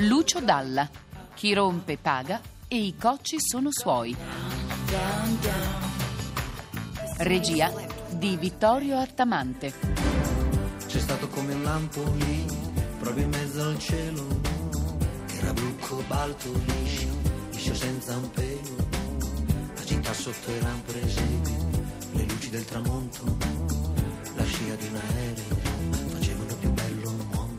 Lucio Dalla, chi rompe paga e i cocci sono suoi. Regia di Vittorio Artamante. C'è stato come un lampo lì, proprio in mezzo al cielo, che rabucco balto liscio, liscio senza un pelo. Città sotto i rampresi, le luci del tramonto, la scia di un aereo facevano più bello il mondo.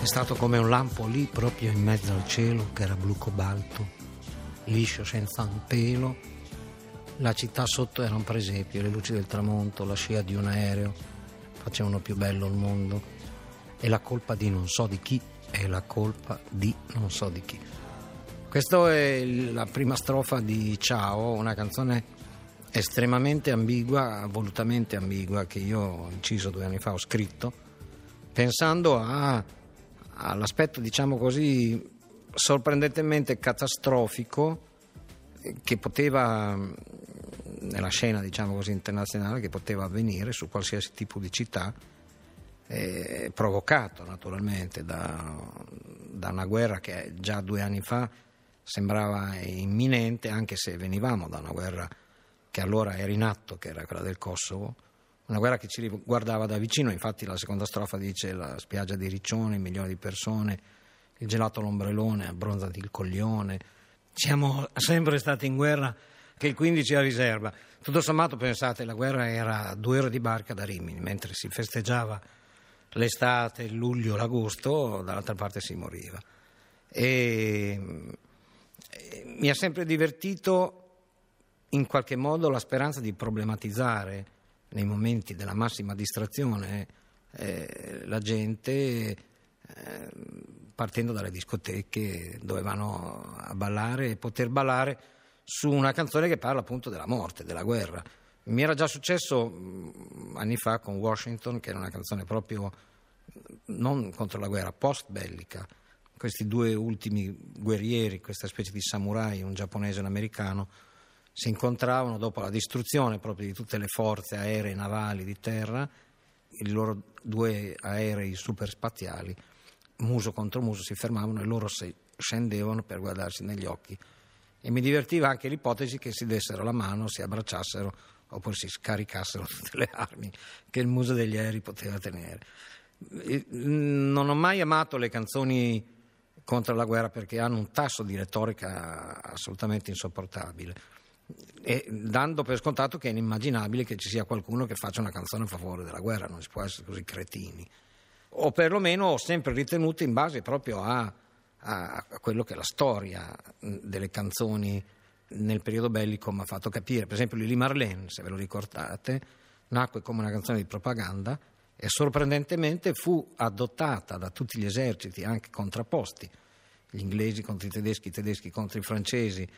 È stato come un lampo lì, proprio in mezzo al cielo, che era blu cobalto, liscio senza un pelo. La città sotto era un presepio, le luci del tramonto, la scia di un aereo facevano più bello il mondo. E la colpa di non so di chi, è la colpa di non so di chi. Questa è la prima strofa di Ciao, una canzone estremamente ambigua, volutamente ambigua, che io ho inciso 2 anni fa, ho scritto, pensando all'aspetto, diciamo così, sorprendentemente catastrofico che poteva, nella scena, diciamo così, internazionale, che poteva avvenire su qualsiasi tipo di città, provocato naturalmente da una guerra che già 2 anni fa sembrava imminente, anche se venivamo da una guerra che allora era in atto, che era quella del Kosovo. Una guerra che ci riguardava da vicino, infatti la seconda strofa dice: la spiaggia di Riccione, milioni di persone, il gelato all'ombrellone, abbronzati il coglione. Siamo sempre stati in guerra, che il 15 a riserva. Tutto sommato, pensate, la guerra era 2 ore di barca da Rimini, mentre si festeggiava l'estate, luglio, l'agosto, dall'altra parte si moriva. E mi ha sempre divertito in qualche modo la speranza di problematizzare nei momenti della massima distrazione la gente, partendo dalle discoteche dove vanno a ballare, e poter ballare su una canzone che parla appunto della morte, della guerra. Mi era già successo anni fa con Washington, che era una canzone proprio non contro la guerra, post bellica. Questi 2 ultimi guerrieri, questa specie di samurai, un giapponese e un americano, si incontravano dopo la distruzione proprio di tutte le forze aeree, navali, di terra, i loro 2 aerei superspaziali, muso contro muso, si fermavano e loro scendevano per guardarsi negli occhi. E mi divertiva anche l'ipotesi che si dessero la mano, si abbracciassero, oppure si scaricassero tutte le armi che il muso degli aerei poteva tenere. Non ho mai amato le canzoni contro la guerra perché hanno un tasso di retorica assolutamente insopportabile, e dando per scontato che è inimmaginabile che ci sia qualcuno che faccia una canzone a favore della guerra, non si può essere così cretini, o perlomeno ho sempre ritenuto, in base proprio a quello che è la storia delle canzoni nel periodo bellico mi ha fatto capire. Per esempio Lili Marlene, se ve lo ricordate, nacque come una canzone di propaganda e sorprendentemente fu adottata da tutti gli eserciti, anche contrapposti, gli inglesi contro i tedeschi contro i francesi,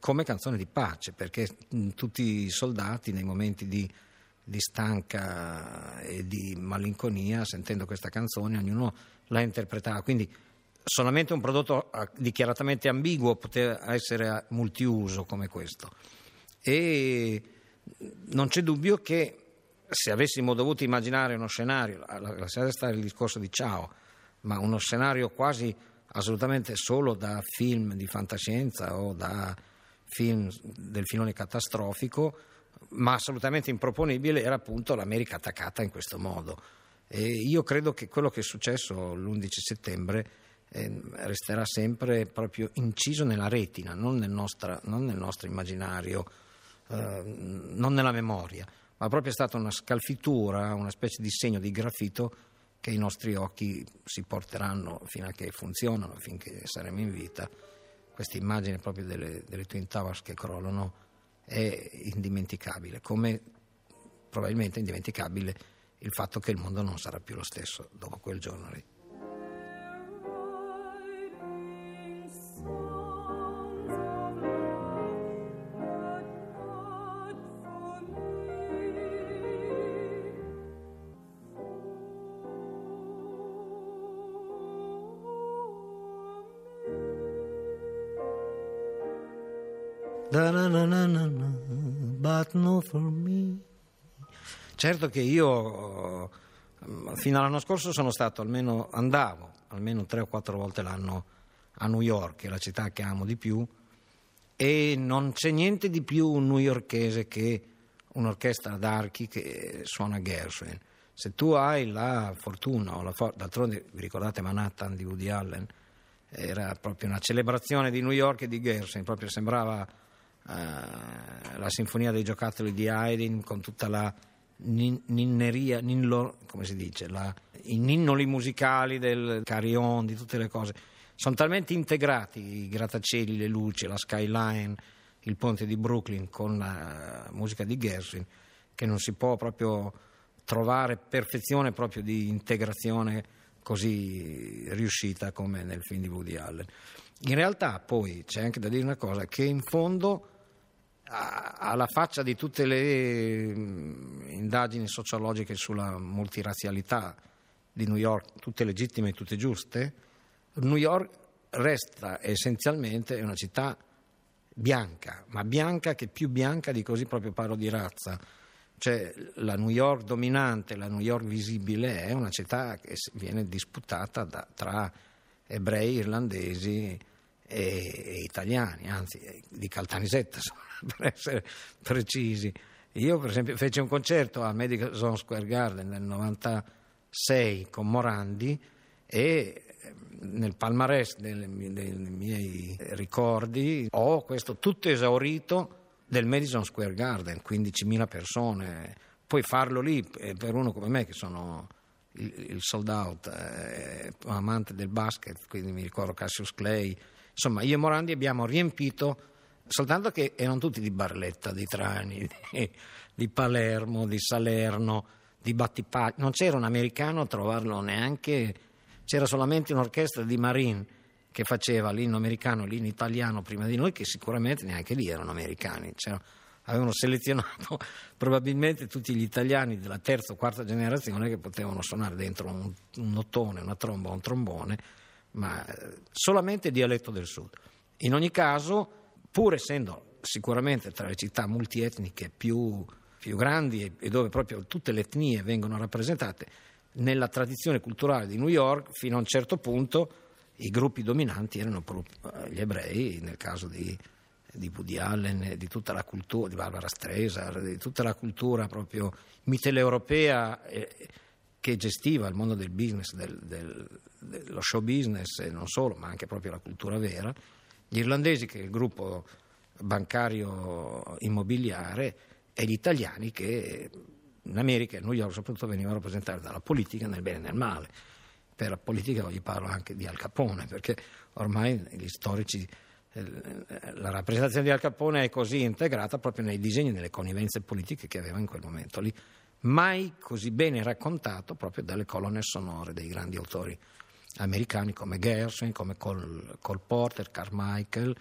come canzone di pace, perché tutti i soldati nei momenti di stanca e di malinconia, sentendo questa canzone, ognuno la interpretava. Quindi solamente un prodotto dichiaratamente ambiguo poteva essere multiuso come questo. E non c'è dubbio che se avessimo dovuto immaginare uno scenario, lasciate stare il discorso di Ciao, ma uno scenario quasi assolutamente solo da film di fantascienza o da film del filone catastrofico, ma assolutamente improponibile era appunto l'America attaccata in questo modo. E io credo che quello che è successo l'11 settembre resterà sempre proprio inciso nella retina, non nel nostro immaginario, non nella memoria, ma proprio è stata una scalfitura, una specie di segno di graffito che i nostri occhi si porteranno fino a che funzionano, finché saremo in vita. Questa immagine proprio delle Twin Towers che crollano è indimenticabile, come probabilmente indimenticabile il fatto che il mondo non sarà più lo stesso dopo quel giorno lì. But no for me. Certo che io fino all'anno scorso andavo almeno 3 o 4 volte l'anno a New York, è la città che amo di più, e non c'è niente di più newyorkese che un'orchestra d'archi che suona Gershwin. Se tu hai la fortuna d'altronde vi ricordate Manhattan di Woody Allen, era proprio una celebrazione di New York e di Gershwin, proprio sembrava la sinfonia dei giocattoli di Haydn, con tutta la i ninnoli musicali del carillon, di tutte le cose. Sono talmente integrati i grattacieli, le luci, la skyline, il ponte di Brooklyn con la musica di Gershwin, che non si può proprio trovare perfezione proprio di integrazione così riuscita come nel film di Woody Allen. In realtà poi c'è anche da dire una cosa, che in fondo alla faccia di tutte le indagini sociologiche sulla multirazialità di New York, tutte legittime e tutte giuste, New York resta essenzialmente una città bianca, ma bianca che più bianca di così proprio parlo di razza. Cioè la New York dominante, la New York visibile è una città che viene disputata tra ebrei, irlandesi e italiani, anzi di Caltanissetta per essere precisi. Io per esempio feci un concerto al Madison Square Garden nel 1996 con Morandi, e nel palmarès dei miei ricordi ho questo tutto esaurito del Madison Square Garden, 15.000 persone. Poi farlo lì per uno come me che sono il sold out, amante del basket, quindi mi ricordo Cassius Clay, insomma io e Morandi abbiamo riempito, soltanto che erano tutti di Barletta, di Trani, di Palermo, di Salerno, di Battipaglia, non c'era un americano a trovarlo neanche, c'era solamente un'orchestra di Marin che faceva l'inno americano, l'inno italiano prima di noi, che sicuramente neanche lì erano americani, cioè, avevano selezionato probabilmente tutti gli italiani della 3ª o 4ª generazione che potevano suonare dentro un ottone, una tromba, un trombone, ma solamente dialetto del sud. In ogni caso, pur essendo sicuramente tra le città multietniche più grandi e dove proprio tutte le etnie vengono rappresentate, nella tradizione culturale di New York fino a un certo punto i gruppi dominanti erano gli ebrei, nel caso di Woody Allen, di tutta la cultura di Barbara Streisand, di tutta la cultura proprio mitteleuropea che gestiva il mondo del business, dello show business, e non solo, ma anche proprio la cultura vera, gli irlandesi che è il gruppo bancario immobiliare, e gli italiani che in America e a New York soprattutto venivano rappresentati dalla politica, nel bene e nel male. Per la politica oggi parlo anche di Al Capone, perché ormai gli storici, la rappresentazione di Al Capone è così integrata proprio nei disegni, nelle connivenze politiche che aveva in quel momento lì, mai così bene raccontato proprio dalle colonne sonore dei grandi autori americani come Gershwin, come Cole Porter, Carmichael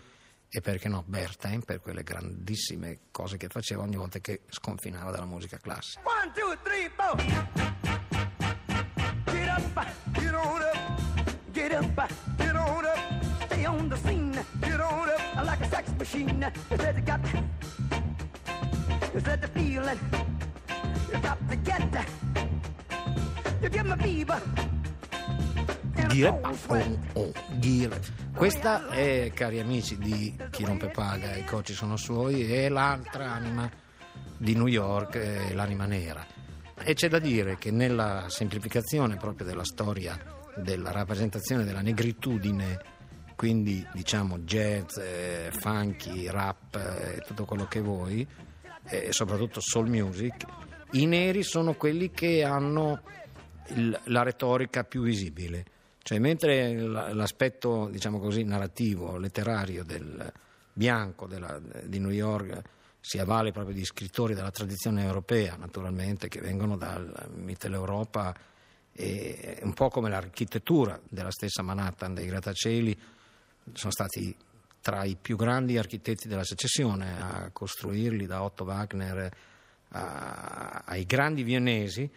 e perché no Bernstein, per quelle grandissime cose che faceva ogni volta che sconfinava dalla musica classica. 1, 2, 3, 4 Get up, get on up, get up, get on up, stay on the scene. Get on up like a sex machine. You said you got, you said the feeling, you got to get, you give me fever, and dire dire. Questa è, cari amici di Chi Rompe Paga, i cocci sono suoi, è l'altra anima di New York, l'anima nera. E c'è da dire che nella semplificazione proprio della storia della rappresentazione della negritudine, quindi diciamo jazz, funky, rap, tutto quello che vuoi, e soprattutto soul music, i neri sono quelli che hanno la retorica più visibile, cioè mentre l'aspetto, diciamo così, narrativo, letterario del bianco di New York si avvale proprio di scrittori della tradizione europea, naturalmente, che vengono dal Mitteleuropa, e un po' come l'architettura della stessa Manhattan dei grattacieli, sono stati tra i più grandi architetti della secessione a costruirli, da Otto Wagner ai grandi viennesi.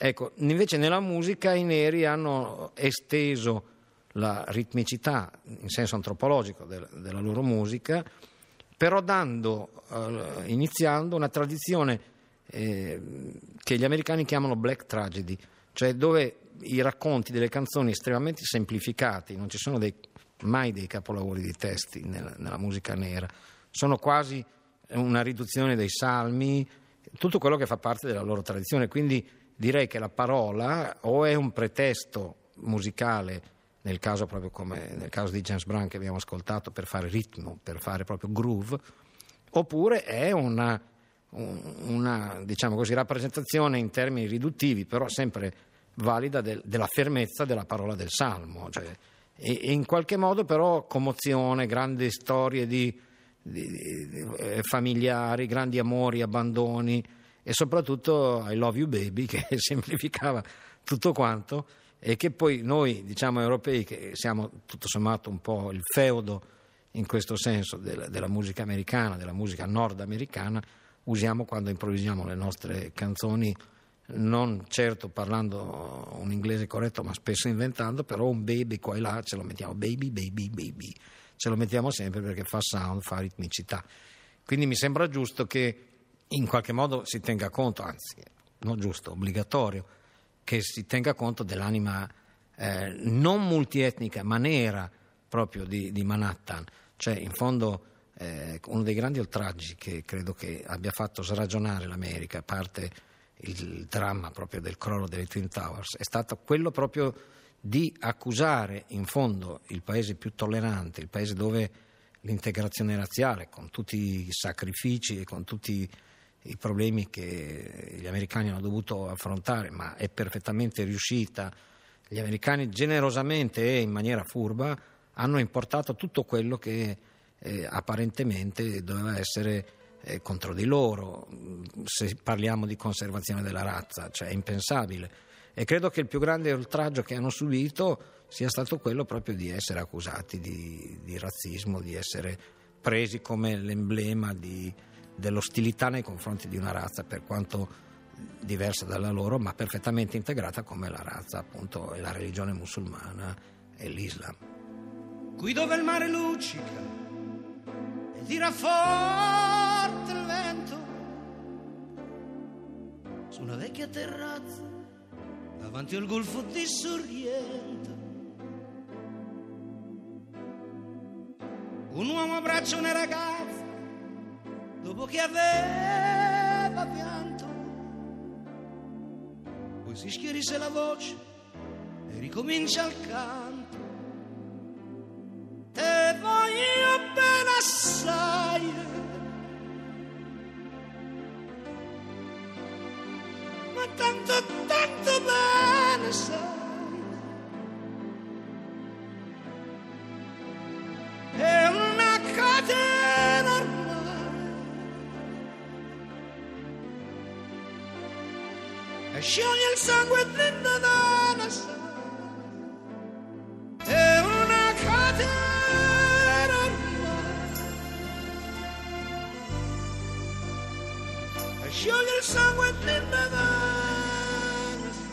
Ecco, invece nella musica i neri hanno esteso la ritmicità in senso antropologico della loro musica, però iniziando una tradizione che gli americani chiamano black tragedy, cioè dove i racconti delle canzoni estremamente semplificati, non ci sono mai dei capolavori di testi nella musica nera, sono quasi una riduzione dei salmi, tutto quello che fa parte della loro tradizione. Quindi direi che la parola o è un pretesto musicale, nel caso proprio come nel caso di James Brown che abbiamo ascoltato, per fare ritmo, per fare proprio groove, oppure è una diciamo così rappresentazione in termini riduttivi, però sempre valida, della fermezza della parola del salmo, cioè, e in qualche modo però commozione, grandi storie di familiari, grandi amori, abbandoni, e soprattutto I Love You Baby, che semplificava tutto quanto, e che poi noi, diciamo europei, che siamo tutto sommato un po' il feudo in questo senso della musica americana, della musica nordamericana, usiamo quando improvvisiamo le nostre canzoni, non certo parlando un inglese corretto, ma spesso inventando, però un baby qua e là ce lo mettiamo, baby, baby, baby, ce lo mettiamo sempre perché fa sound, fa ritmicità. Quindi mi sembra giusto che in qualche modo si tenga conto, anzi, non giusto, obbligatorio, che si tenga conto dell'anima non multietnica, ma nera proprio di Manhattan. Cioè, in fondo, uno dei grandi oltraggi che credo che abbia fatto sragionare l'America, a parte il dramma proprio del crollo delle Twin Towers, è stato quello proprio di accusare in fondo il paese più tollerante, il paese dove l'integrazione razziale, con tutti i sacrifici e con tutti i problemi che gli americani hanno dovuto affrontare, ma è perfettamente riuscita. Gli americani generosamente e in maniera furba hanno importato tutto quello che apparentemente doveva essere contro di loro, se parliamo di conservazione della razza, cioè è impensabile. E credo che il più grande oltraggio che hanno subito sia stato quello proprio di essere accusati di razzismo, di essere presi come l'emblema dell'ostilità nei confronti di una razza, per quanto diversa dalla loro, ma perfettamente integrata, come la razza appunto e la religione musulmana e l'Islam. Qui dove il mare luccica e tira forte il vento, su una vecchia terrazza davanti al golfo di Sorrento, un uomo abbraccia una ragazza dopo che aveva pianto, poi si schiarisce la voce e ricomincia il canto. Te voglio bene assai, ma tanto, tanto bene sai. Scioglie il sangue dentro dalla sala, è una catena ormai. Scioglie il sangue dentro dalla sala.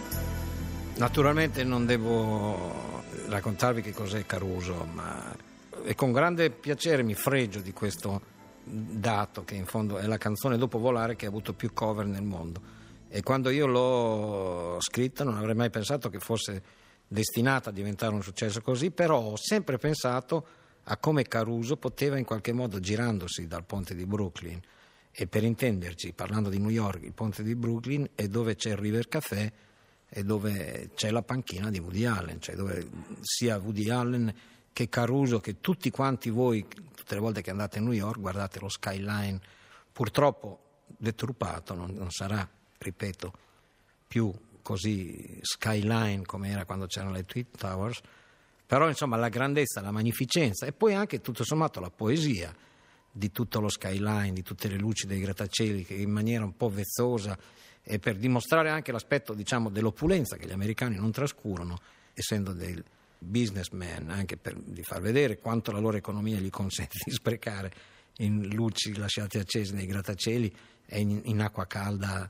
Naturalmente non devo raccontarvi che cos'è Caruso, ma e con grande piacere mi fregio di questo dato, che in fondo è la canzone dopo Volare che ha avuto più cover nel mondo. E quando io l'ho scritta non avrei mai pensato che fosse destinata a diventare un successo così, però ho sempre pensato a come Caruso poteva in qualche modo, girandosi dal ponte di Brooklyn, e per intenderci, parlando di New York, il ponte di Brooklyn è dove c'è il River Café e dove c'è la panchina di Woody Allen, cioè dove sia Woody Allen che Caruso, che tutti quanti voi, tutte le volte che andate a New York, guardate lo skyline, purtroppo deturpato, non sarà, ripeto, più così skyline come era quando c'erano le Twin Towers, però insomma la grandezza, la magnificenza e poi anche tutto sommato la poesia di tutto lo skyline, di tutte le luci dei grattacieli che in maniera un po' vezzosa, e per dimostrare anche l'aspetto, diciamo, dell'opulenza che gli americani non trascurano, essendo dei businessmen, anche per di far vedere quanto la loro economia gli consente di sprecare in luci lasciate accese nei grattacieli e in acqua calda.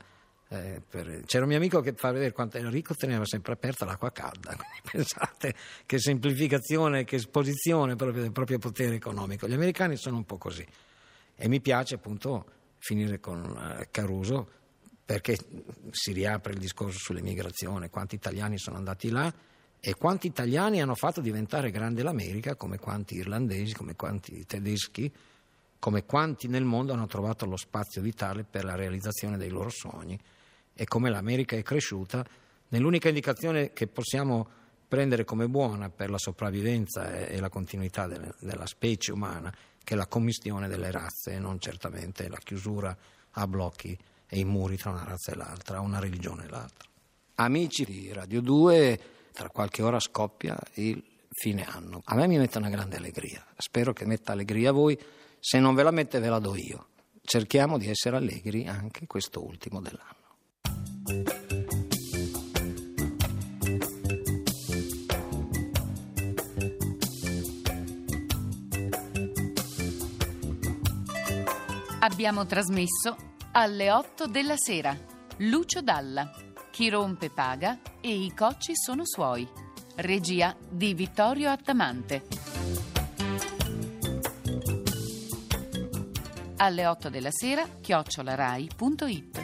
C'era un mio amico che fa vedere quanto Enrico teneva sempre aperta l'acqua calda, quindi pensate che semplificazione, che esposizione proprio del proprio potere economico. Gli americani sono un po' così e mi piace appunto finire con Caruso, perché si riapre il discorso sull'emigrazione, quanti italiani sono andati là e quanti italiani hanno fatto diventare grande l'America, come quanti irlandesi, come quanti tedeschi, come quanti nel mondo hanno trovato lo spazio vitale per la realizzazione dei loro sogni, e come l'America è cresciuta nell'unica indicazione che possiamo prendere come buona per la sopravvivenza e la continuità della specie umana, che è la commistione delle razze, e non certamente la chiusura a blocchi e i muri tra una razza e l'altra, una religione e l'altra. Amici di Radio 2, tra qualche ora scoppia il fine anno. A me mi mette una grande allegria, spero che metta allegria a voi, se non ve la mette ve la do io. Cerchiamo di essere allegri anche questo ultimo dell'anno. Abbiamo trasmesso alle 8 della sera Lucio Dalla, Chi rompe paga e i cocci sono suoi, regia di Vittorio Artamante. Alle 8 della sera @rai.it.